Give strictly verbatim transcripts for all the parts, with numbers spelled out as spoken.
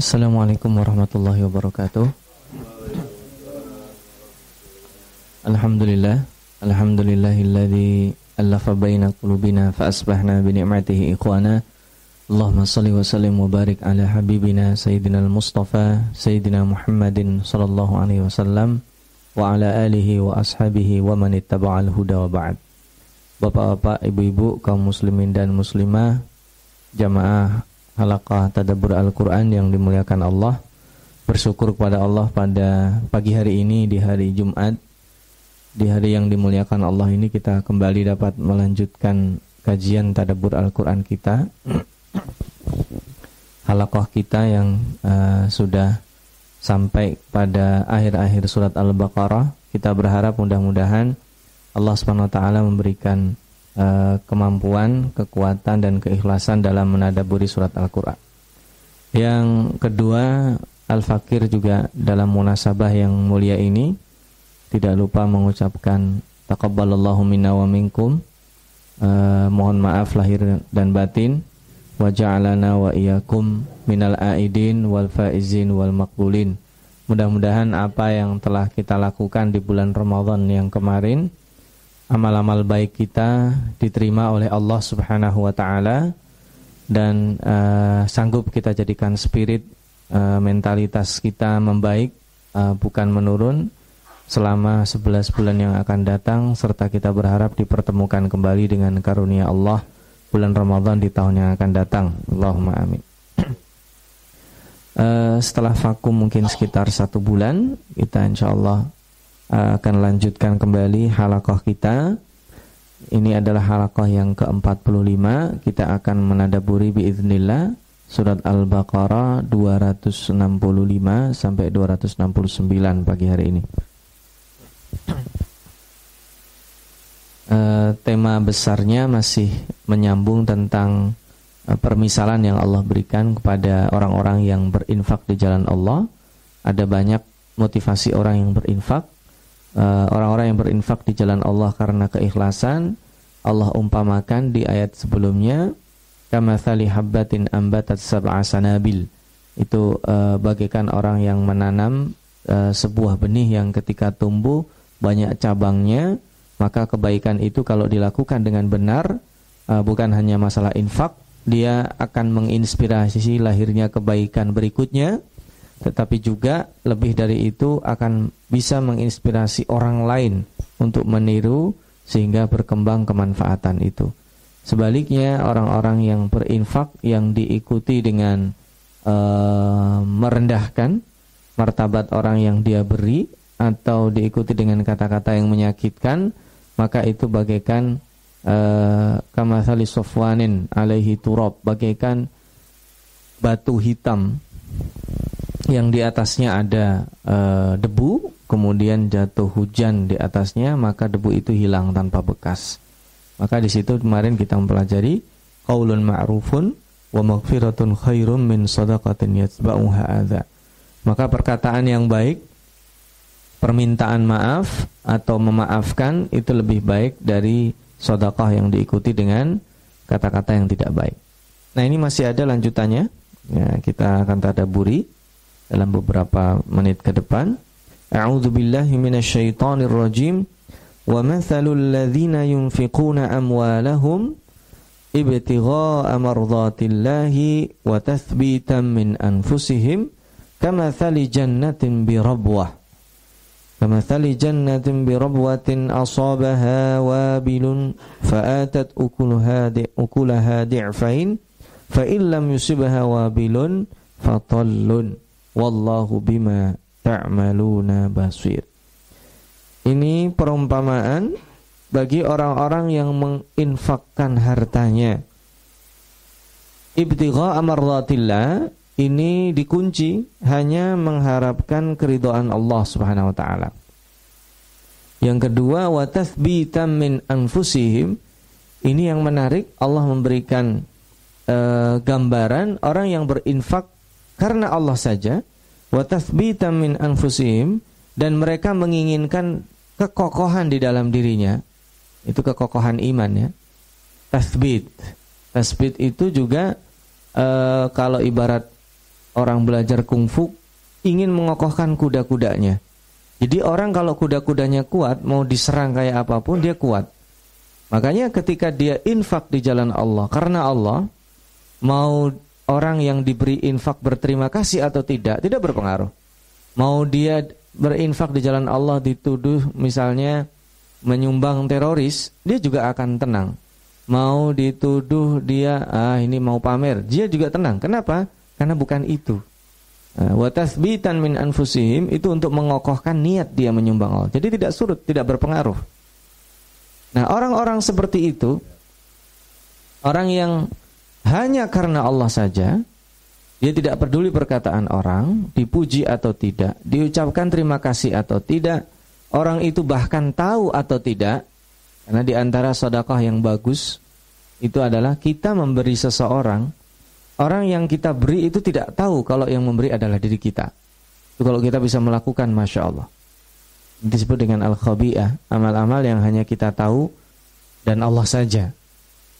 Assalamualaikum warahmatullahi wabarakatuh. Alhamdulillah, alhamdulillahilladzi allafa baina qulubina fa asbahna bi ni'matihi ikhwana. Allahumma shalli wa sallim wa barik ala habibina sayyidina al-mustafa sayyidina Muhammadin sallallahu alaihi wasallam wa ala alihi wa ashabihi wa man ittaba'al huda wa ba'd. Bapak-bapak, ibu-ibu, kaum muslimin dan muslimah, jamaah Halakah Tadabur Al-Quran yang dimuliakan Allah, bersyukur kepada Allah pada pagi hari ini, di hari Jumat, di hari yang dimuliakan Allah ini, kita kembali dapat melanjutkan kajian Tadabur Al-Quran kita, halakah kita yang uh, sudah sampai pada akhir-akhir surat Al-Baqarah. Kita berharap mudah-mudahan Allah subhanahu wa taala memberikan kemampuan, kekuatan, dan keikhlasan dalam menadaburi surat Al-Quran. Yang kedua, Al-Fakir juga dalam munasabah yang mulia ini tidak lupa mengucapkan taqabbalallahu minna wa minkum, eh, mohon maaf lahir dan batin, wa ja'alana wa iyakum minal a'idin wal faizin wal maqbulin. Mudah-mudahan apa yang telah kita lakukan di bulan Ramadan yang kemarin, amal-amal baik kita diterima oleh Allah subhanahu wa ta'ala, dan uh, sanggup kita jadikan spirit, uh, mentalitas kita membaik, uh, bukan menurun, selama sebelas bulan yang akan datang, serta kita berharap dipertemukan kembali dengan karunia Allah bulan Ramadan di tahun yang akan datang. Allahumma amin. uh, Setelah vakum mungkin sekitar satu bulan, kita insya Allah akan lanjutkan kembali halakah kita. Ini adalah halakah yang ke empat puluh lima. Kita akan menadaburi biiznillah surat Al-Baqarah dua ratus enam puluh lima sampai dua ratus enam puluh sembilan pagi hari ini. uh, Tema besarnya masih menyambung tentang uh, permisalan yang Allah berikan kepada orang-orang yang berinfak di jalan Allah. Ada banyak motivasi orang yang berinfak. Uh, orang-orang yang berinfak di jalan Allah karena keikhlasan, Allah umpamakan di ayat sebelumnya, kamatsali habbatin ambatat sab'a sanabil. Itu uh, bagaikan orang yang menanam uh, sebuah benih yang ketika tumbuh banyak cabangnya. Maka kebaikan itu kalau dilakukan dengan benar, uh, bukan hanya masalah infak, dia akan menginspirasi lahirnya kebaikan berikutnya, tetapi juga lebih dari itu akan bisa menginspirasi orang lain untuk meniru sehingga berkembang kemanfaatan itu. Sebaliknya, orang-orang yang berinfak yang diikuti dengan uh, merendahkan martabat orang yang dia beri atau diikuti dengan kata-kata yang menyakitkan, maka itu bagaikan uh, kamatsali sofwanin alaihi turab, bagaikan batu hitam yang di atasnya ada e, debu, kemudian jatuh hujan di atasnya, maka debu itu hilang tanpa bekas. Maka di situ kemarin kita mempelajari qaulun ma'rufun wa maghfiratun khairum min shadaqatin yatba'uha adza. Maka perkataan yang baik, permintaan maaf atau memaafkan itu lebih baik dari sedekah yang diikuti dengan kata-kata yang tidak baik. Nah, ini masih ada lanjutannya. Ya, kita akan tadaburi dalam beberapa menit ke depan. A'udzubillahi minasyaitonirrajim. Wa mathalul ladzina yunfiquna amwalahum ibtigha'a mardhatillahi wa tathbitan min anfusihim kamathali jannatin birabwah. Kamathali jannatin birabwatin asabaha wabilun fa'atat ukulaha ukulaha di'fain fa illam yusibha wabilun fatallun. Wallahu bima ta'maluna basir. Ini perumpamaan bagi orang-orang yang menginfakkan hartanya. Ibtigha amardatillah, ini dikunci hanya mengharapkan keridhaan Allah subhanahu wa ta'ala. Yang kedua, wa tathbitam min anfusihim. Ini yang menarik, Allah memberikan uh, gambaran orang yang berinfak karena Allah saja, wa tathbitan min anfusihim, dan mereka menginginkan kekokohan di dalam dirinya. Itu kekokohan iman, ya. Tathbit. Tathbit itu juga e, kalau ibarat Orang belajar kungfu ingin mengokohkan kuda-kudanya. Jadi orang kalau kuda-kudanya kuat, mau diserang kayak apapun dia kuat. Makanya ketika dia infak di jalan Allah, karena Allah, mau orang yang diberi infak berterima kasih atau tidak, tidak berpengaruh. Mau dia berinfak di jalan Allah dituduh misalnya menyumbang teroris, dia juga akan tenang. Mau dituduh dia ah ini mau pamer, dia juga tenang. Kenapa? Karena bukan itu. Wa tathbitan min anfusihim, itu untuk mengokohkan niat dia menyumbang Allah. Jadi tidak surut, tidak berpengaruh. Nah, orang-orang seperti itu, orang yang hanya karena Allah saja, dia tidak peduli perkataan orang, dipuji atau tidak, diucapkan terima kasih atau tidak, orang itu bahkan tahu atau tidak. Karena di antara sedekah yang bagus itu adalah kita memberi seseorang. Orang yang kita beri itu tidak tahu kalau yang memberi adalah diri kita. Itu kalau kita bisa melakukan, Masya Allah. Disebut dengan al-khabi'ah, amal-amal yang hanya kita tahu dan Allah saja.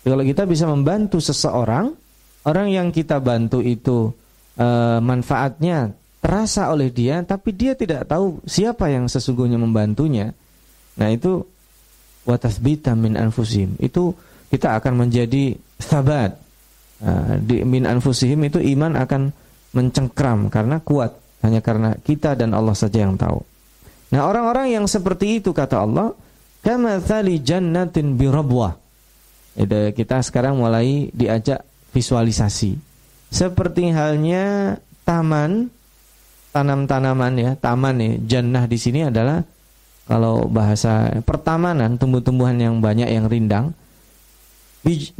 Jadi kalau kita bisa membantu seseorang, orang yang kita bantu itu e, manfaatnya terasa oleh dia, tapi dia tidak tahu siapa yang sesungguhnya membantunya. Nah itu wa tathbita min anfusihim. Itu kita akan menjadi sabat. Uh, di min anfusihim itu iman akan mencengkram karena kuat hanya karena kita dan Allah saja yang tahu. Nah, orang-orang yang seperti itu kata Allah, kamatsali jannatin birabwah. Jadi kita sekarang mulai diajak visualisasi. Seperti halnya taman tanam-tanaman ya, taman ya. Jannah di sini adalah kalau bahasa pertamanan, tumbuh-tumbuhan yang banyak yang rindang.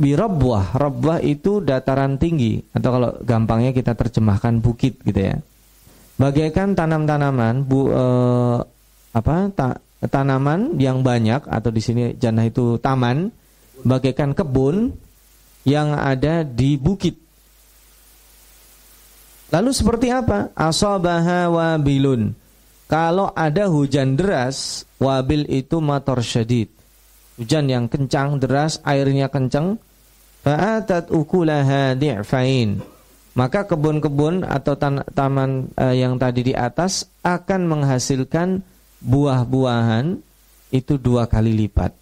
Birabwah, rabwah itu dataran tinggi, atau kalau gampangnya kita terjemahkan bukit gitu ya. Bagaikan tanam-tanaman bu, eh, apa ta, tanaman yang banyak, atau di sini jannah itu taman, bagaikan kebun yang ada di bukit. Lalu seperti apa? Asabaha wabilun. Kalau ada hujan deras, wabil itu matar syadid, hujan yang kencang, deras, airnya kencang. Fa'atat ukulaha di'fain. Maka kebun-kebun atau tan- taman eh, yang tadi di atas akan menghasilkan buah-buahan itu dua kali lipat.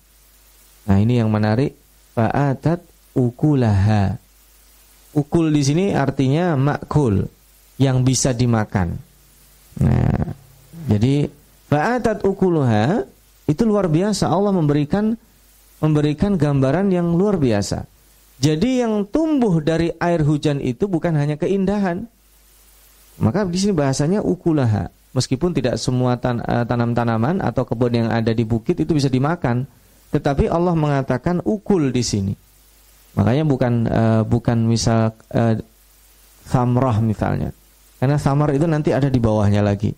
Nah ini yang menarik. Fa'atat ukulaha. Ukul di sini artinya makul, yang bisa dimakan. Nah, jadi fa'atat ukulaha itu luar biasa. Allah memberikan memberikan gambaran yang luar biasa. Jadi yang tumbuh dari air hujan itu bukan hanya keindahan. Maka di sini bahasanya ukulaha. Meskipun tidak semua tan- tanam-tanaman atau kebun yang ada di bukit itu bisa dimakan, tetapi Allah mengatakan ukul di sini. Makanya bukan uh, bukan misal uh, samrah misalnya. Karena samar itu nanti ada di bawahnya lagi.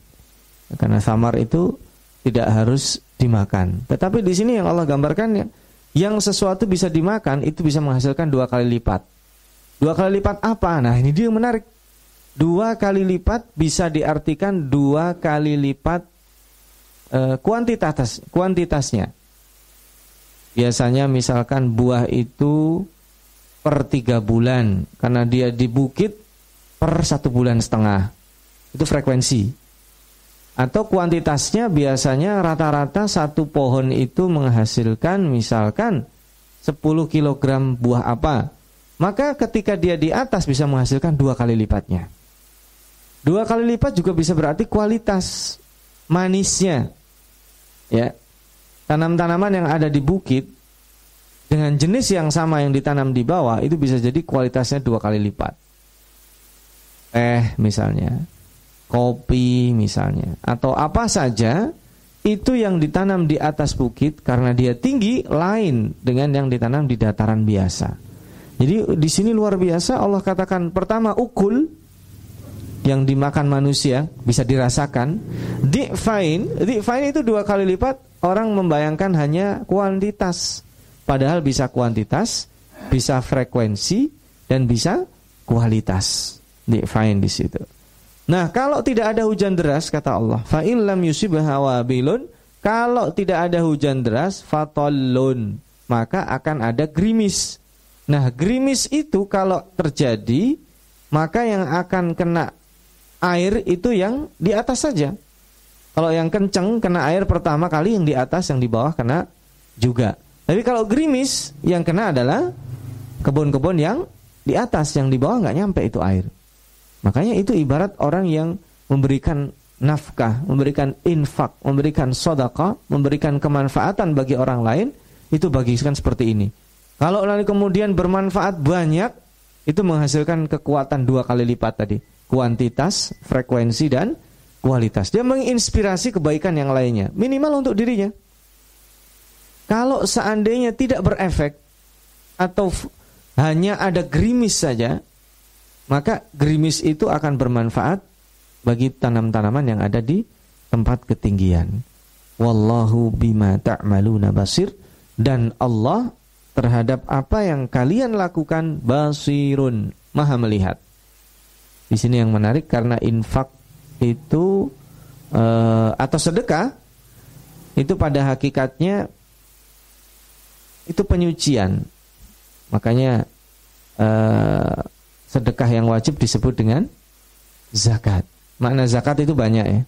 Karena samar itu tidak harus dimakan. Tetapi di sini yang Allah gambarkan, yang sesuatu bisa dimakan itu bisa menghasilkan dua kali lipat. Dua kali lipat apa? Nah ini dia yang menarik. Dua kali lipat bisa diartikan dua kali lipat eh, kuantitas, kuantitasnya. Biasanya misalkan buah itu per tiga bulan, karena dia di bukit per satu bulan setengah. Itu frekuensi. Atau kuantitasnya biasanya rata-rata satu pohon itu menghasilkan misalkan sepuluh kilogram buah apa. Maka ketika dia di atas bisa menghasilkan dua kali lipatnya. Dua kali lipat juga bisa berarti kualitas manisnya. Ya. Tanam-tanaman yang ada di bukit dengan jenis yang sama yang ditanam di bawah itu bisa jadi kualitasnya dua kali lipat. Eh misalnya. Kopi misalnya, atau apa saja itu yang ditanam di atas bukit karena dia tinggi lain dengan yang ditanam di dataran biasa. Jadi di sini luar biasa Allah katakan pertama ukul yang dimakan manusia bisa dirasakan. Di'fain, di'fain itu dua kali lipat. Orang membayangkan hanya kuantitas, padahal bisa kuantitas, bisa frekuensi dan bisa kualitas. Di'fain di situ. Nah, kalau tidak ada hujan deras kata Allah, fa in lam yusibha wabilun, kalau tidak ada hujan deras fatallun, maka akan ada gerimis. Nah, gerimis itu kalau terjadi, maka yang akan kena air itu yang di atas saja. Kalau yang kenceng kena air pertama kali yang di atas, yang di bawah kena juga. Tapi kalau gerimis, yang kena adalah kebun-kebun yang di atas, yang di bawah nggak nyampe itu air. Makanya itu ibarat orang yang memberikan nafkah, memberikan infak, memberikan sedekah, memberikan kemanfaatan bagi orang lain, itu bagikan seperti ini. Kalau lalu kemudian bermanfaat banyak, itu menghasilkan kekuatan dua kali lipat tadi. Kuantitas, frekuensi, dan kualitas. Dia menginspirasi kebaikan yang lainnya, minimal untuk dirinya. Kalau seandainya tidak berefek, atau f- hanya ada gerimis saja, maka gerimis itu akan bermanfaat bagi tanam-tanaman yang ada di tempat ketinggian. Wallahu bima ta'maluna basir. Dan Allah terhadap apa yang kalian lakukan basirun, maha melihat. Di sini yang menarik, karena infak itu e, atau sedekah itu pada hakikatnya itu penyucian. Makanya e, sedekah yang wajib disebut dengan zakat. Makna zakat itu banyak ya,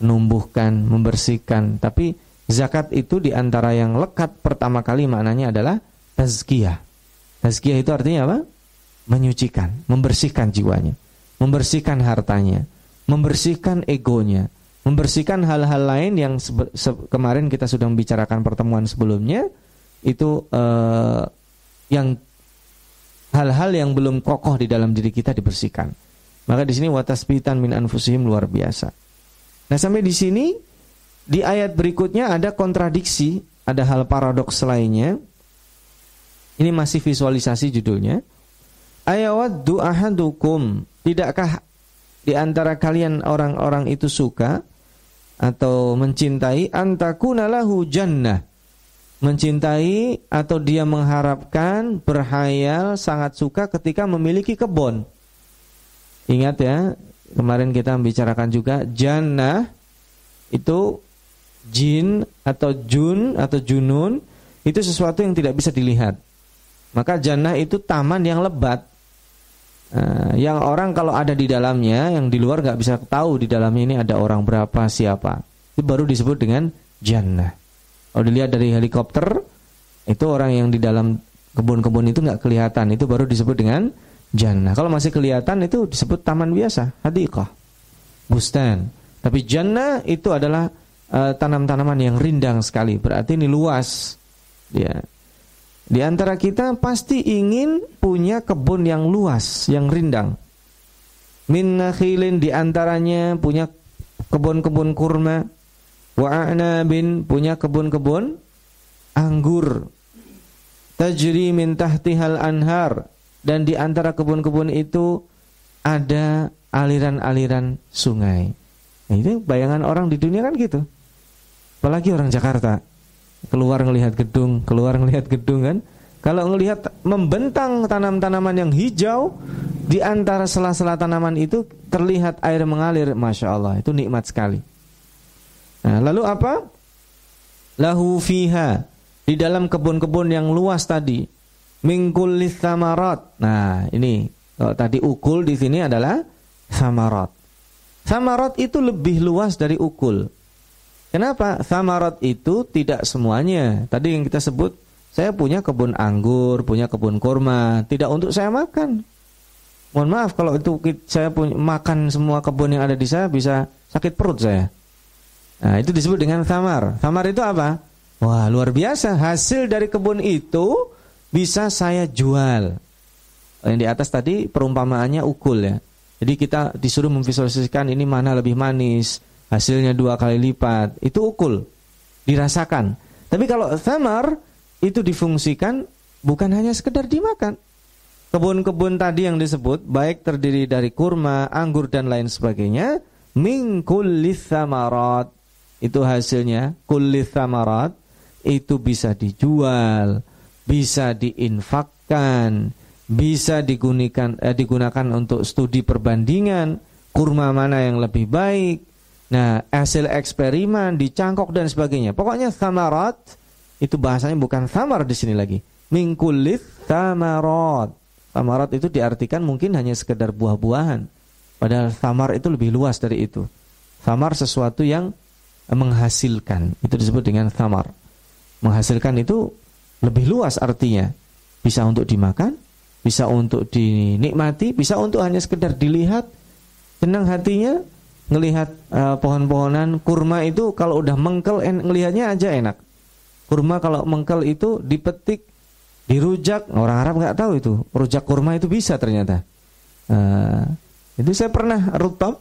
menumbuhkan, membersihkan. Tapi zakat itu diantara yang lekat pertama kali maknanya adalah tazkiyah. Tazkiyah itu artinya apa? Menyucikan, membersihkan jiwanya, membersihkan hartanya, membersihkan egonya, membersihkan hal-hal lain yang sebe- se- kemarin kita sudah membicarakan pertemuan sebelumnya. Itu eh, yang hal-hal yang belum kokoh di dalam diri kita dibersihkan. Maka di sini watasbitan min anfusihim luar biasa. Nah, sampai di sini di ayat berikutnya ada kontradiksi, ada hal paradoks lainnya. Ini masih visualisasi judulnya. Ayawaddu ahadukum, tidakkah di antara kalian orang-orang itu suka atau mencintai antakuna lahu jannah. Mencintai atau dia mengharapkan, berhayal, sangat suka ketika memiliki kebun. Ingat ya, kemarin kita membicarakan juga jannah itu jin atau jun atau junun itu sesuatu yang tidak bisa dilihat. Maka jannah itu taman yang lebat, yang orang kalau ada di dalamnya, yang di luar nggak bisa tahu di dalamnya ini ada orang berapa, siapa. Itu baru disebut dengan jannah. Kalau dilihat dari helikopter, itu orang yang di dalam kebun-kebun itu nggak kelihatan, itu baru disebut dengan jannah. Kalau masih kelihatan itu disebut taman biasa, hadiqah, bustan. Tapi jannah itu adalah uh, tanam-tanaman yang rindang sekali. Berarti ini luas. Ya. Di antara kita pasti ingin punya kebun yang luas, yang rindang. Min nakhilin, di antaranya punya kebun-kebun kurma, wa a'nabin, punya kebun-kebun anggur, tajri min tahtihal anhar. Dan di antara kebun-kebun itu ada aliran-aliran sungai. Nah, itu bayangan orang di dunia kan gitu. Apalagi orang Jakarta. Keluar ngelihat gedung, keluar ngelihat gedung kan. Kalau ngelihat membentang tanam-tanaman yang hijau, di antara sela-sela tanaman itu terlihat air mengalir. Masya Allah, itu nikmat sekali. Nah, lalu apa? Lahu fiha, di dalam kebun-kebun yang luas tadi, mingkul lisamarat. Nah, ini kalau tadi ukul, di sini adalah samarat. Samarat itu lebih luas dari ukul. Kenapa? Samarat itu tidak semuanya. Tadi yang kita sebut, saya punya kebun anggur, punya kebun kurma, tidak untuk saya makan. Mohon maaf kalau itu saya punya, makan semua kebun yang ada di saya, bisa sakit perut saya. Nah, itu disebut dengan samar. Samar itu apa? Wah, luar biasa. Hasil dari kebun itu bisa saya jual. Yang di atas tadi perumpamaannya ukul ya. Jadi kita disuruh memvisualisasikan ini mana lebih manis, hasilnya dua kali lipat. Itu ukul, dirasakan. Tapi kalau thamar itu difungsikan bukan hanya sekedar dimakan. Kebun-kebun tadi yang disebut baik terdiri dari kurma, anggur dan lain sebagainya. Min kulli thamarat, itu hasilnya kulli thamarat itu bisa dijual, bisa diinfakkan, bisa digunakan, eh, digunakan untuk studi perbandingan, kurma mana yang lebih baik, nah hasil eksperimen, dicangkok dan sebagainya. Pokoknya thamarat, itu bahasanya bukan thamar di sini lagi. Min kulli thamarat. Thamarat itu diartikan mungkin hanya sekedar buah-buahan. Padahal samar itu lebih luas dari itu. Samar sesuatu yang menghasilkan, itu disebut dengan samar. Menghasilkan itu lebih luas artinya. Bisa untuk dimakan, bisa untuk dinikmati, bisa untuk hanya sekedar dilihat, senang hatinya ngelihat uh, pohon-pohonan. Kurma itu kalau udah mengkel, en- ngelihatnya aja enak. Kurma kalau mengkel itu dipetik, dirujak, orang Arab nggak tahu itu. Rujak kurma itu bisa ternyata. Uh, itu saya pernah rutab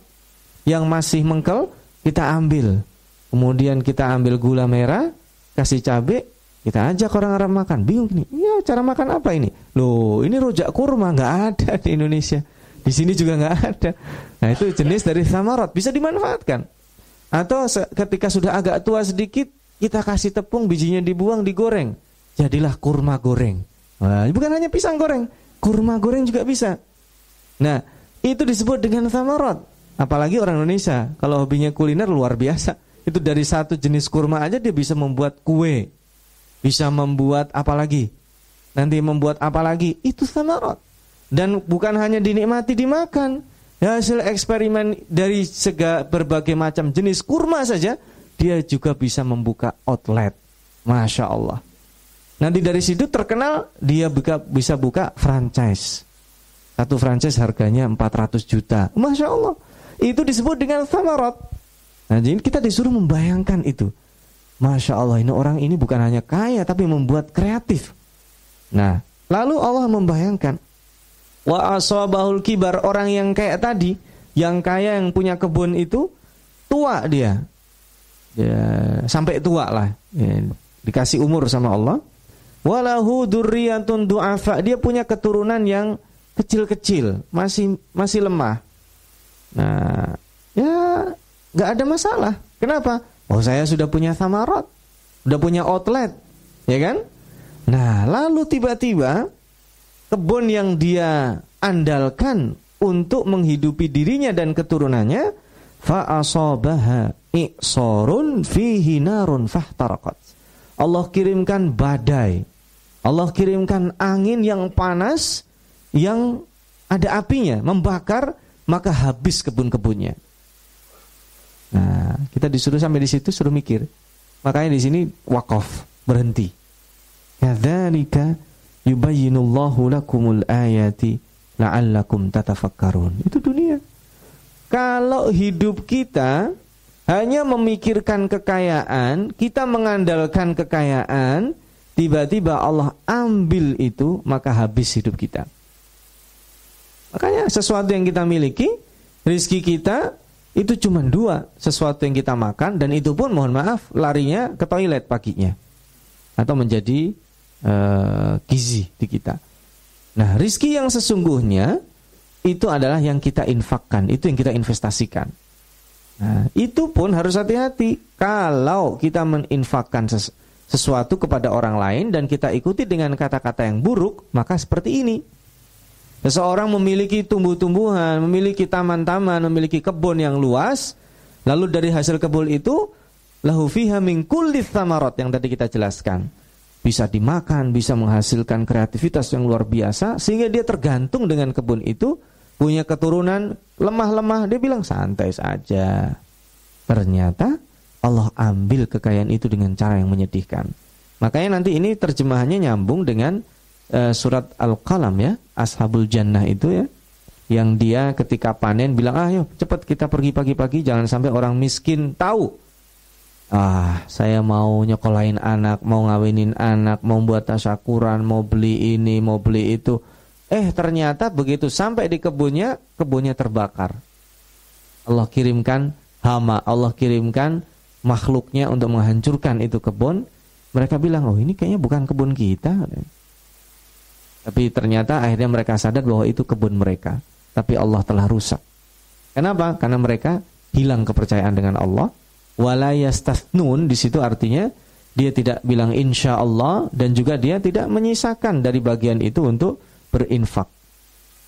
yang masih mengkel, kita ambil. Kemudian kita ambil gula merah, kasih cabai, kita ajak orang Arab makan. Bingung nih, ya cara makan apa ini? Loh, ini rujak kurma, nggak ada di Indonesia. Di sini juga nggak ada. Nah, itu jenis dari samarat, bisa dimanfaatkan. Atau ketika sudah agak tua sedikit, kita kasih tepung, bijinya dibuang, digoreng. Jadilah kurma goreng. Nah, bukan hanya pisang goreng, kurma goreng juga bisa. Nah, itu disebut dengan samarat. Apalagi orang Indonesia, kalau hobinya kuliner luar biasa. Itu dari satu jenis kurma aja dia bisa membuat kue, bisa membuat apa lagi, nanti membuat apa lagi. Itu samarat. Dan bukan hanya dinikmati dimakan. Hasil eksperimen dari segala berbagai macam jenis kurma saja, dia juga bisa membuka outlet. Masya Allah. Nanti dari situ terkenal, dia buka, bisa buka franchise. Satu franchise harganya empat ratus juta. Masya Allah. Itu disebut dengan samarat. Nah, jadi kita disuruh membayangkan itu. Masya Allah, ini orang ini bukan hanya kaya, tapi membuat kreatif. Nah, lalu Allah membayangkan, wa asabahul kibar, orang yang kayak tadi, yang kaya yang punya kebun itu, tua dia. Ya, sampai tua lah. Ya, dikasih umur sama Allah. Walahu durriyatun du'afa, dia punya keturunan yang kecil-kecil, masih masih lemah. Nah, ya nggak ada masalah. Kenapa? Oh, saya sudah punya samarat, sudah punya outlet, ya kan? Nah, lalu tiba-tiba kebun yang dia andalkan untuk menghidupi dirinya dan keturunannya, fa asabaha iqsorun fihi narun fahtaraqat. Allah kirimkan badai, Allah kirimkan angin yang panas, yang ada apinya, membakar, maka habis kebun-kebunnya. Nah, kita disuruh sampai di situ, suruh mikir. Makanya di sini waqaf, berhenti. Kadzalika yubayyinullahu lakumul ayati la'allakum tatafakkarun. Itu dunia. Kalau hidup kita hanya memikirkan kekayaan, kita mengandalkan kekayaan, tiba-tiba Allah ambil itu, maka habis hidup kita. Makanya sesuatu yang kita miliki, rizki kita, itu cuma dua, sesuatu yang kita makan, dan itu pun mohon maaf larinya ke toilet paginya atau menjadi e, gizi di kita. Nah, rizki yang sesungguhnya itu adalah yang kita infakkan, itu yang kita investasikan. Nah, itu pun harus hati-hati. Kalau kita meninfakkan sesuatu kepada orang lain dan kita ikuti dengan kata-kata yang buruk, maka seperti ini. Seseorang memiliki tumbuh-tumbuhan, memiliki taman-taman, memiliki kebun yang luas, lalu dari hasil kebun itu lahu fiha min kulli tsamarat yang tadi kita jelaskan. Bisa dimakan, bisa menghasilkan kreativitas yang luar biasa, sehingga dia tergantung dengan kebun itu, punya keturunan lemah-lemah, dia bilang santai saja. Ternyata Allah ambil kekayaan itu dengan cara yang menyedihkan. Makanya nanti ini terjemahannya nyambung dengan surat Al-Qalam, ya, Ashabul Jannah itu, ya, yang dia ketika panen bilang, ah yuk cepat kita pergi pagi-pagi, jangan sampai orang miskin tahu. Ah, saya mau nyekolahin anak, mau ngawinin anak, mau buat tasyakuran, mau beli ini, mau beli itu. Eh, ternyata begitu sampai di kebunnya, kebunnya terbakar. Allah kirimkan hama, Allah kirimkan makhluknya untuk menghancurkan itu kebun. Mereka bilang, oh ini kayaknya bukan kebun kita. Tapi ternyata akhirnya mereka sadar bahwa itu kebun mereka. Tapi Allah telah rusak. Kenapa? Karena mereka hilang kepercayaan dengan Allah. Wala yastathnun, di situ artinya dia tidak bilang insya Allah, dan juga dia tidak menyisakan dari bagian itu untuk berinfak.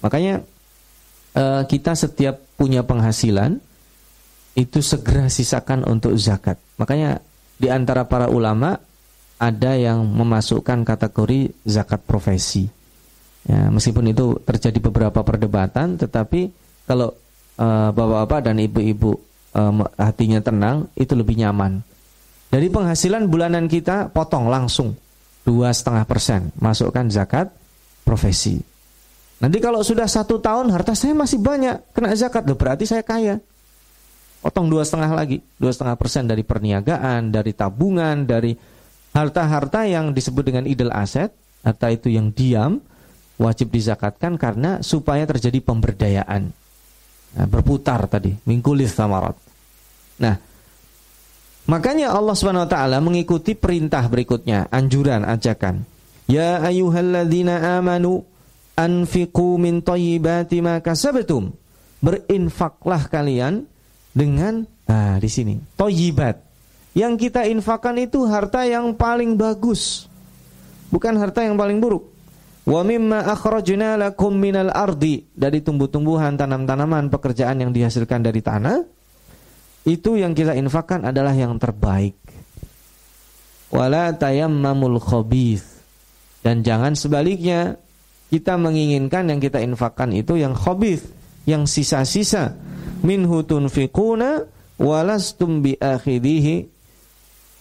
Makanya kita setiap punya penghasilan itu segera sisakan untuk zakat. Makanya di antara para ulama ada yang memasukkan kategori zakat profesi. Ya, meskipun itu terjadi beberapa perdebatan, tetapi kalau uh, bapak-bapak dan ibu-ibu uh, hatinya tenang, itu lebih nyaman. Dari penghasilan bulanan kita potong langsung dua koma lima persen, masukkan zakat profesi. Nanti kalau sudah satu tahun harta saya masih banyak, kena zakat, loh, berarti saya kaya. Potong dua koma lima lagi, dua koma lima persen dari perniagaan, dari tabungan, dari harta-harta yang disebut dengan idle aset, harta itu yang diam, wajib dizakatkan karena supaya terjadi pemberdayaan. Nah, berputar tadi, mingkulis samarat. Nah, makanya Allah subhanahu wa taala mengikuti perintah berikutnya, anjuran, ajakan. Ya ayyuhalladzina amanu anfiqu min thayyibati ma kasabtum. Berinfaklah kalian dengan, nah di sini, thayyibat. Yang kita infakkan itu harta yang paling bagus, bukan harta yang paling buruk. Wa mimma akhrajna lakum minal ardi, dari tumbuh-tumbuhan, tanam-tanaman, pekerjaan yang dihasilkan dari tanah, itu yang kita infakkan adalah yang terbaik. Wala tayammamul khabith, dan jangan sebaliknya, kita menginginkan yang kita infakkan itu yang khabith, yang sisa-sisa. Minhu tunfiquna walastum biakhidihi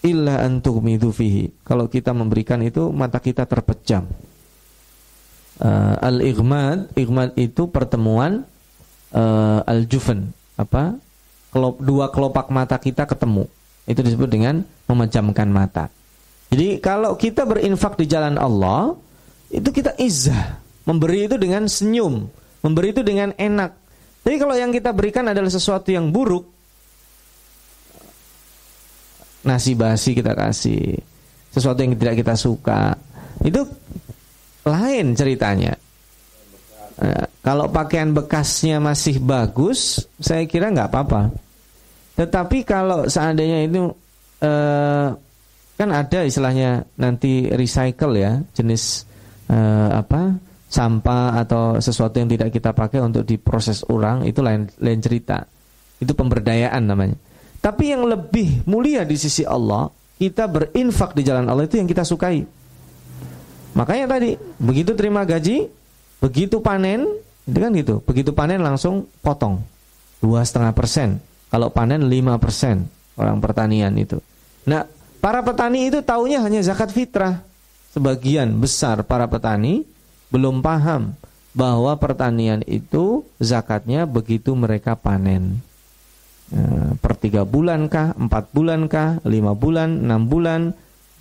illa antughmidu fihi. Kalau kita memberikan itu mata kita terpejam. Uh, al-ighmad, ighmad itu pertemuan uh, al-jufan, apa? Kelop, dua kelopak mata kita ketemu. Itu disebut dengan memejamkan mata. Jadi kalau kita berinfak di jalan Allah, itu kita izzah, memberi itu dengan senyum, memberi itu dengan enak. Jadi kalau yang kita berikan adalah sesuatu yang buruk, nasi basi kita kasih, sesuatu yang tidak kita suka, itu lain ceritanya. Nah, kalau pakaian bekasnya masih bagus, saya kira nggak apa-apa. Tetapi kalau seandainya itu eh, kan ada istilahnya nanti recycle ya, jenis eh, apa sampah atau sesuatu yang tidak kita pakai untuk diproses ulang, itu lain lain cerita. Itu pemberdayaan namanya. Tapi yang lebih mulia di sisi Allah, kita berinfak di jalan Allah itu yang kita sukai. Makanya tadi, begitu terima gaji, begitu panen, itu kan gitu. Begitu panen langsung potong dua koma lima persen. Kalau panen lima persen orang pertanian itu. Nah, para petani itu taunya hanya zakat fitrah. Sebagian besar para petani belum paham bahwa pertanian itu zakatnya begitu mereka panen. Nah, per tiga bulan kah, empat bulan kah, lima bulan, enam bulan,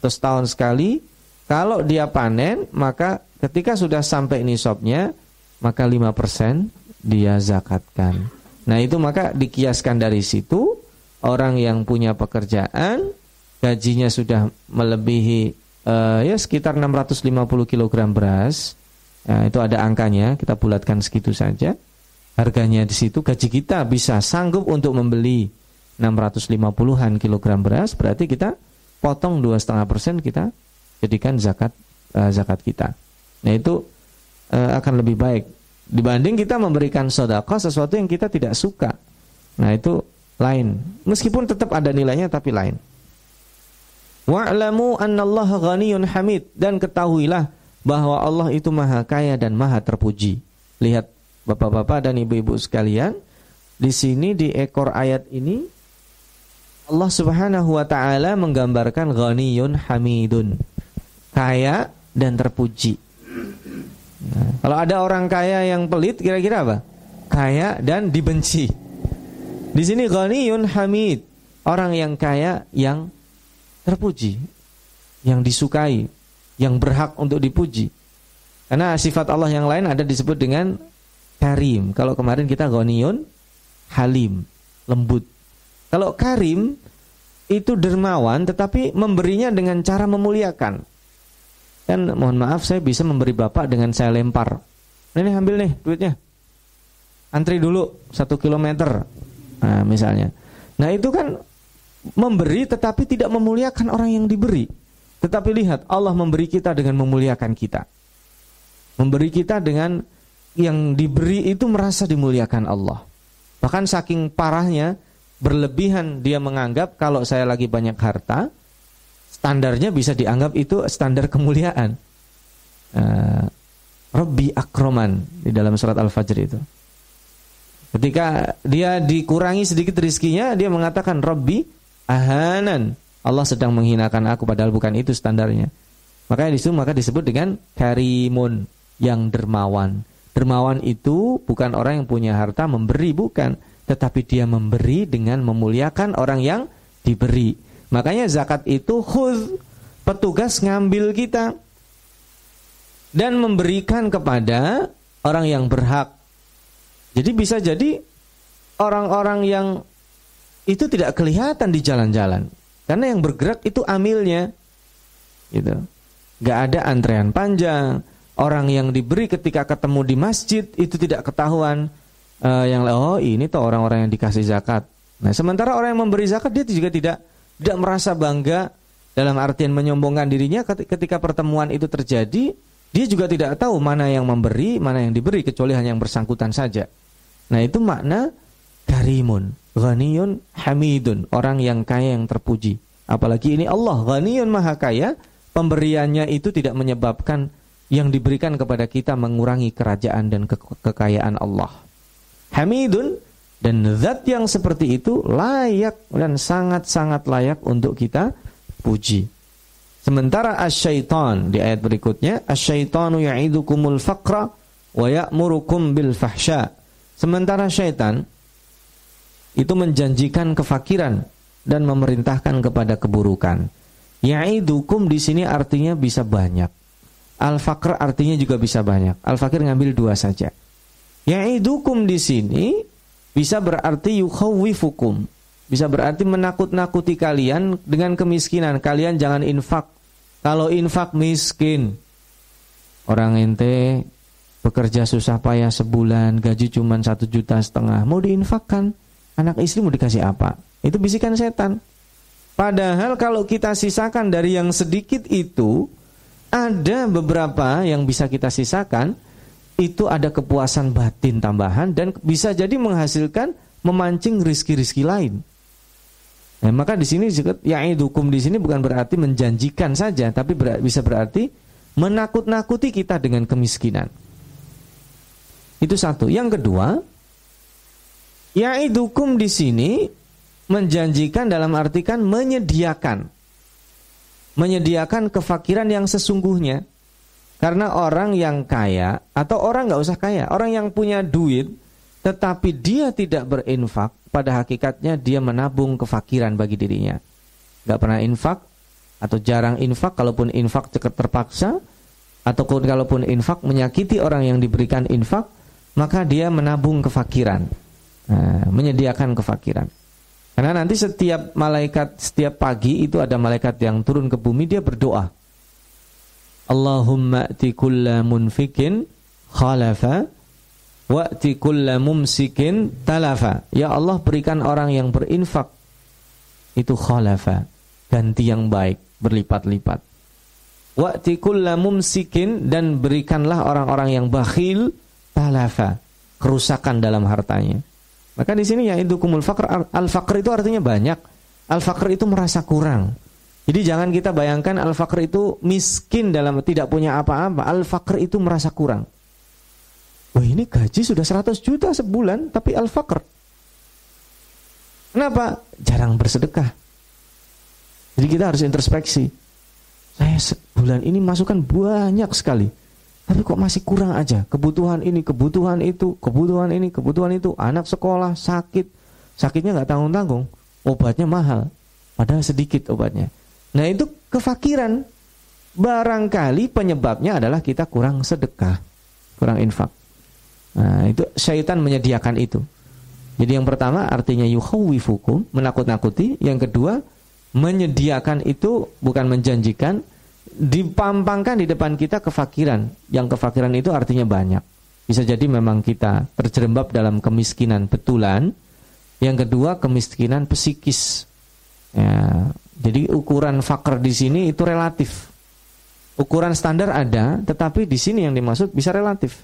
terus tahun sekali. Kalau dia panen, maka ketika sudah sampai nisabnya, maka lima persen dia zakatkan. Nah itu maka dikiaskan dari situ, orang yang punya pekerjaan, gajinya sudah melebihi uh, ya sekitar enam ratus lima puluh kilogram beras, nah, itu ada angkanya, kita bulatkan segitu saja. Harganya di situ, gaji kita bisa sanggup untuk membeli enam ratus lima puluhan kilogram beras, berarti kita potong dua koma lima persen kita jadikan zakat uh, zakat kita. Nah itu uh, akan lebih baik dibanding kita memberikan sedekah sesuatu yang kita tidak suka. Nah itu lain. Meskipun tetap ada nilainya tapi lain. Wa'lamu annallaha ghaniyun hamid, dan ketahuilah bahwa Allah itu maha kaya dan maha terpuji. Lihat bapak-bapak dan ibu-ibu sekalian, di sini di ekor ayat ini Allah subhanahu wa ta'ala menggambarkan ghaniyun hamidun, kaya dan terpuji. Nah, kalau ada orang kaya yang pelit, kira-kira apa? Kaya dan dibenci. Di sini ghaniyun hamid, orang yang kaya yang terpuji, yang disukai, yang berhak untuk dipuji. Karena sifat Allah yang lain ada disebut dengan karim. Kalau kemarin kita ghaniyun halim, lembut. Kalau karim itu dermawan, tetapi memberinya dengan cara memuliakan. Dan mohon maaf, saya bisa memberi bapak dengan saya lempar. Ini ambil nih duitnya, antri dulu satu kilometer, nah, misalnya. Nah itu kan memberi tetapi tidak memuliakan orang yang diberi. Tetapi lihat, Allah memberi kita dengan memuliakan kita. Memberi kita dengan yang diberi itu merasa dimuliakan Allah. Bahkan saking parahnya, berlebihan dia menganggap kalau saya lagi banyak harta, standarnya bisa dianggap itu standar kemuliaan. Uh, Rabbi akroman di dalam surat Al-Fajr itu. Ketika dia dikurangi sedikit rizkinya, dia mengatakan Rabbi ahanan, Allah sedang menghinakan aku, padahal bukan itu standarnya. Makanya disitu maka disebut dengan karimun, yang dermawan. Dermawan itu bukan orang yang punya harta memberi, bukan, tetapi dia memberi dengan memuliakan orang yang diberi. Makanya zakat itu khudz, petugas ngambil kita dan memberikan kepada orang yang berhak. Jadi bisa jadi orang-orang yang itu tidak kelihatan di jalan-jalan, karena yang bergerak itu amilnya, gitu. Gak ada antrean panjang. Orang yang diberi ketika ketemu di masjid itu tidak ketahuan uh, yang oh ini toh orang-orang yang dikasih zakat. Nah sementara orang yang memberi zakat dia juga tidak tidak merasa bangga dalam artian menyombongkan dirinya. Ketika pertemuan itu terjadi, dia juga tidak tahu mana yang memberi, mana yang diberi, kecuali hanya yang bersangkutan saja. Nah itu makna karimun, ghaniyun, hamidun, orang yang kaya yang terpuji. Apalagi ini Allah ghaniyun, maha kaya, pemberiannya itu tidak menyebabkan yang diberikan kepada kita mengurangi kerajaan dan ke- kekayaan Allah. Hamidun, dan zat yang seperti itu layak dan sangat-sangat layak untuk kita puji. Sementara asy-syaitan di ayat berikutnya, asy-syaitanu ya'idukumul faqra wa ya'murukum bil fahsya. Sementara syaitan itu menjanjikan kefakiran dan memerintahkan kepada keburukan. Ya'idukum di sini artinya bisa banyak. Al-faqr artinya juga bisa banyak. Al-faqir ngambil dua saja. Ya'idukum di sini bisa berarti yukhawwifukum, bisa berarti menakut-nakuti kalian dengan kemiskinan. Kalian jangan infak. Kalau infak miskin. Orang ente bekerja susah payah sebulan, gaji cuma satu juta setengah, mau diinfakkan. Anak istri mau dikasih apa? Itu bisikan setan. Padahal kalau kita sisakan dari yang sedikit itu, ada beberapa yang bisa kita sisakan, itu ada kepuasan batin tambahan dan bisa jadi menghasilkan, memancing rizki-rizki lain. Nah, maka di sini ya'idukum di sini bukan berarti menjanjikan saja, tapi ber- bisa berarti menakut-nakuti kita dengan kemiskinan. Itu satu. Yang kedua, ya'idukum di sini menjanjikan dalam arti kan menyediakan. Menyediakan kefakiran yang sesungguhnya. Karena orang yang kaya, atau orang gak usah kaya, orang yang punya duit tetapi dia tidak berinfak, pada hakikatnya dia menabung kefakiran bagi dirinya. Gak pernah infak, atau jarang infak, kalaupun infak terpaksa, ataupun kalaupun infak menyakiti orang yang diberikan infak, maka dia menabung kefakiran. Nah, menyediakan kefakiran. Karena nanti setiap malaikat, setiap pagi itu ada malaikat yang turun ke bumi, dia berdoa. Allahumma ati kulla munfikin khalafa wa ati kulla mumsikin talafa. Ya Allah, berikan orang yang berinfak itu khalafa, ganti yang baik, berlipat-lipat. Wa ati kulla mumsikin, dan berikanlah orang-orang yang bakhil talafa, kerusakan dalam hartanya. Maka di sini ya'idukumul faqr, al-faqr itu artinya banyak. Al-faqr itu merasa kurang. Jadi jangan kita bayangkan al-faqr itu miskin dalam tidak punya apa-apa. Al-faqr itu merasa kurang. Wah, ini gaji sudah seratus juta sebulan tapi al-faqr. Kenapa? Jarang bersedekah. Jadi kita harus introspeksi. Saya sebulan ini masukan banyak sekali, tapi kok masih kurang aja. Kebutuhan ini, kebutuhan itu, kebutuhan ini, kebutuhan itu. Anak sekolah, sakit. Sakitnya gak tanggung-tanggung. Obatnya mahal. Padahal sedikit obatnya. Nah itu kefakiran. Barangkali penyebabnya adalah kita kurang sedekah. Kurang infak. Nah itu syaitan menyediakan itu. Jadi yang pertama artinya yukhawwifukum, menakut-nakuti. Yang kedua, menyediakan itu bukan menjanjikan. Dipampangkan di depan kita kefakiran. Yang kefakiran itu artinya banyak. Bisa jadi memang kita terjerembab dalam kemiskinan betulan. Yang kedua, kemiskinan psikis ya. Jadi ukuran fakir di sini itu relatif. Ukuran standar ada, tetapi di sini yang dimaksud bisa relatif.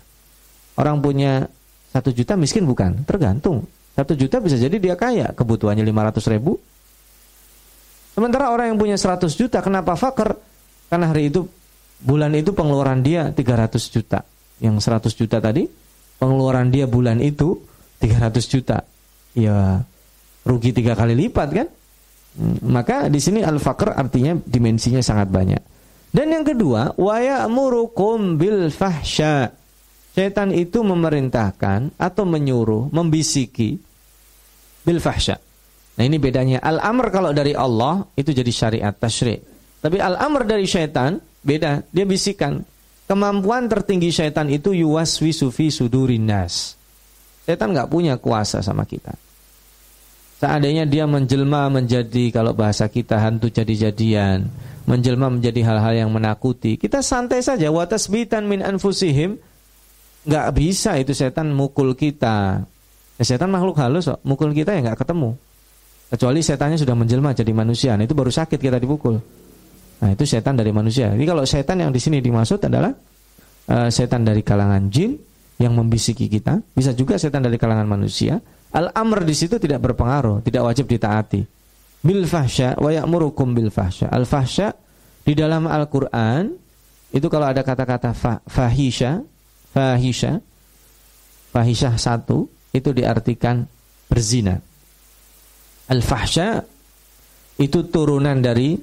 Orang punya satu juta miskin bukan? Tergantung. Satu juta bisa jadi dia kaya, kebutuhannya lima ratus ribu. Sementara orang yang punya seratus juta, kenapa fakir? Karena hari itu, bulan itu pengeluaran dia tiga ratus juta. Yang seratus juta tadi, pengeluaran dia bulan itu tiga ratus juta. Ya, rugi tiga kali lipat kan? Maka di sini al-faqr artinya dimensinya sangat banyak. Dan yang kedua, wa ya'murukum bil fahsya. Setan itu memerintahkan atau menyuruh, membisiki bil fahsya. Nah, ini bedanya. Al-amr kalau dari Allah itu jadi syariat tasyri'. Tapi al-amr dari setan beda, dia bisikan. Kemampuan tertinggi setan itu yuwaswisu fi sudurin nas. Setan enggak punya kuasa sama kita. Seandainya dia menjelma menjadi, kalau bahasa kita, hantu jadi-jadian, menjelma menjadi hal-hal yang menakuti, kita santai saja. Wa tasbitan min anfusihim, nggak bisa itu setan mukul kita. Ya, setan makhluk halus, so. Mukul kita ya nggak ketemu. Kecuali setannya sudah menjelma jadi manusia, nah, itu baru sakit kita dipukul. Nah, itu setan dari manusia. Jadi kalau setan yang di sini dimaksud adalah uh, setan dari kalangan jin yang membisiki kita, bisa juga setan dari kalangan manusia. Al-amr di situ tidak berpengaruh, tidak wajib ditaati. Bil fahsya wa ya'murukum bil fahsya. Al fahsya di dalam Al-Qur'an itu kalau ada kata-kata fahisha, fahisha, fahisha satu itu diartikan berzina. Al fahsya itu turunan dari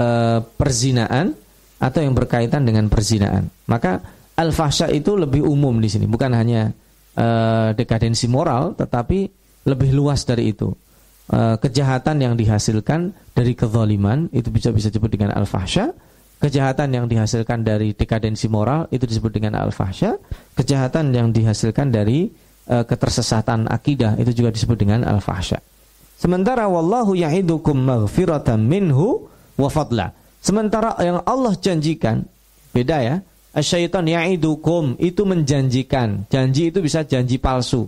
e, perzinaan atau yang berkaitan dengan perzinaan. Maka al fahsya itu lebih umum di sini, bukan hanya Uh, dekadensi moral, tetapi lebih luas dari itu. Uh, kejahatan yang dihasilkan dari kezaliman itu bisa bisa disebut dengan al-fahsya. Kejahatan yang dihasilkan dari dekadensi moral itu disebut dengan al-fahsya. Kejahatan yang dihasilkan dari uh, ketersesatan akidah itu juga disebut dengan al-fahsya. Sementara wallahu ya'idukum maghfiratan minhu wa fadla. Sementara yang Allah janjikan beda ya. Asyaiton ya'idukum itu menjanjikan. Janji itu bisa janji palsu.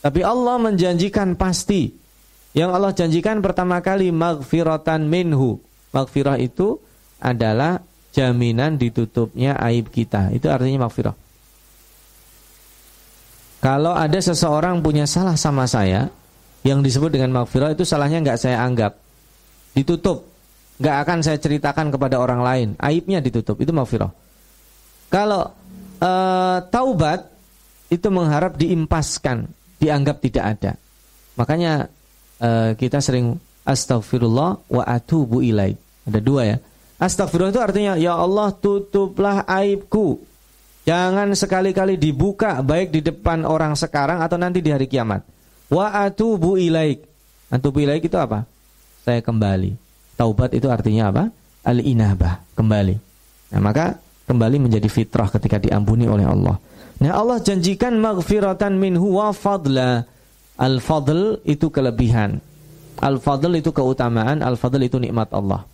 Tapi Allah menjanjikan pasti. Yang Allah janjikan pertama kali maghfiratan minhu. Maghfirah itu adalah jaminan ditutupnya aib kita. Itu artinya maghfirah. Kalau ada seseorang punya salah sama saya, yang disebut dengan maghfirah itu salahnya enggak saya anggap, ditutup, enggak akan saya ceritakan kepada orang lain, aibnya ditutup, itu maghfirah. Kalau uh, taubat itu mengharap diimpaskan, dianggap tidak ada. Makanya uh, kita sering astaghfirullah wa atubu ilaih. Ada dua ya. Astaghfirullah itu artinya ya Allah tutuplah aibku. Jangan sekali-kali dibuka baik di depan orang sekarang atau nanti di hari kiamat. Wa atubu ilaih. Atubu ilaih itu apa? Saya kembali. Taubat itu artinya apa? Al-inabah, kembali. Nah, maka kembali menjadi fitrah ketika diampuni oleh Allah. Nah, Allah janjikan maghfiratan minhu wa fadla. Al-fadl itu kelebihan. Al-fadl itu keutamaan. Al-fadl itu nikmat Allah.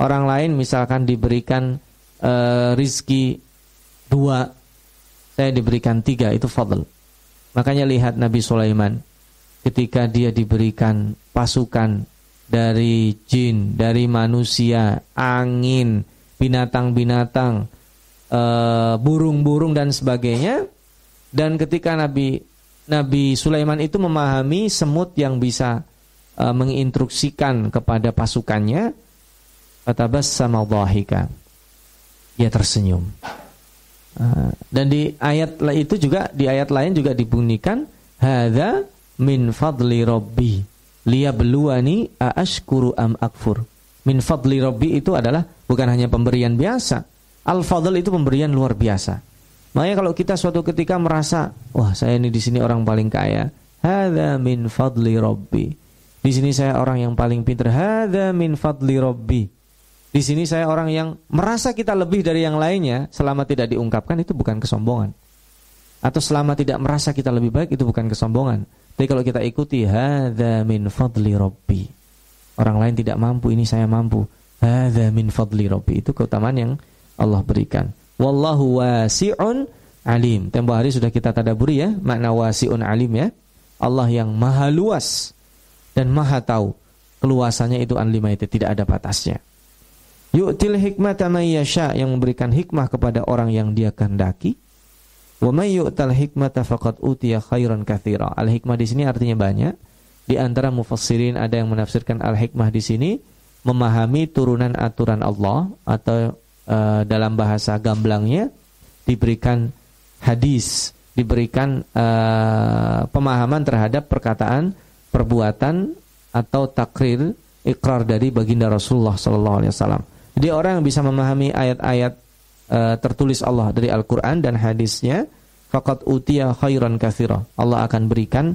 Orang lain misalkan diberikan uh, rizki dua, saya diberikan tiga, itu fadl. Makanya lihat Nabi Sulaiman ketika dia diberikan pasukan dari jin, dari manusia, angin, binatang-binatang, e, burung-burung dan sebagainya. Dan ketika Nabi Nabi Sulaiman itu memahami semut yang bisa e, menginstruksikan kepada pasukannya, fatabassama dhahika, ia tersenyum. E, dan di ayat itu juga, di ayat lain juga dibunyikan hadza min fadli rabbi liyabluwani a ashkuru am akfur. Min fadli rabbi itu adalah bukan hanya pemberian biasa. Al-fadl itu pemberian luar biasa. Makanya kalau kita suatu ketika merasa, wah saya ini di sini orang paling kaya, hadza min fadli rabbi. Di sini saya orang yang paling pintar, hadza min fadli rabbi. Di sini saya orang yang merasa kita lebih dari yang lainnya, selama tidak diungkapkan itu bukan kesombongan. Atau selama tidak merasa kita lebih baik itu bukan kesombongan. Tapi kalau kita ikuti hadza min fadli rabbi. Orang lain tidak mampu, ini saya mampu. Hadza min fadli rabbi. Itu keutamaan yang Allah berikan. Wallahu wasi'un alim. Tempo hari sudah kita tadaburi ya, makna wasi'un alim ya. Allah yang maha luas dan maha tahu. Keluasannya itu unlimited, tidak ada batasnya. Yu'til hikmata may yasha, yang memberikan hikmah kepada orang yang dia kehendaki. Wa may yu'tal hikmata faqad utiya khairan katsira. Al-hikmah di sini artinya banyak. Di antara mufassirin ada yang menafsirkan al-hikmah di sini memahami turunan aturan Allah, atau e, dalam bahasa gamblangnya diberikan hadis diberikan uh, pemahaman terhadap perkataan, perbuatan atau takrir, ikrar dari baginda Rasulullah sallallahu alaihi wasallam. Jadi orang yang bisa memahami ayat-ayat uh, tertulis Allah dari Al-Qur'an dan hadisnya, faqad utiya khairan katsira. Allah akan berikan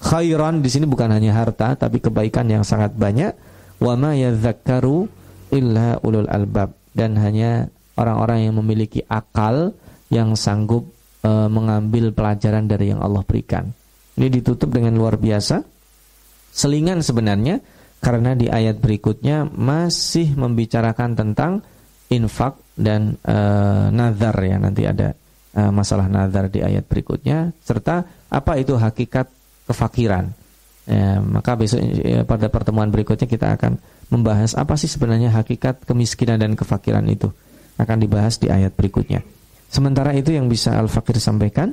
khairan di sini bukan hanya harta tapi kebaikan yang sangat banyak. Wa ma yadzakkaru illa ulul albab, dan hanya orang-orang yang memiliki akal yang sanggup e, mengambil pelajaran dari yang Allah berikan. Ini ditutup dengan luar biasa selingan sebenarnya, karena di ayat berikutnya masih membicarakan tentang infak dan e, nazar ya, nanti ada e, masalah nazar di ayat berikutnya, serta apa itu hakikat kefakiran. E, maka besok e, pada pertemuan berikutnya kita akan membahas apa sih sebenarnya hakikat kemiskinan dan kefakiran itu, akan dibahas di ayat berikutnya. Sementara itu yang bisa Al-Faqir sampaikan,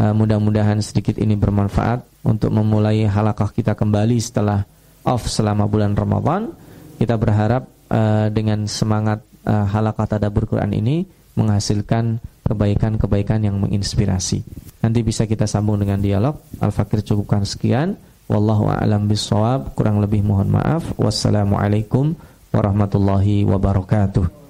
uh, mudah-mudahan sedikit ini bermanfaat untuk memulai halakah kita kembali setelah off selama bulan Ramadan. Kita berharap uh, dengan semangat uh, halakah tadabur Quran ini menghasilkan kebaikan-kebaikan yang menginspirasi. Nanti bisa kita sambung dengan dialog. Al-Faqir cukupkan sekian. Wallahu a'lam bissawab, kurang lebih mohon maaf. Wassalamualaikum warahmatullahi wabarakatuh.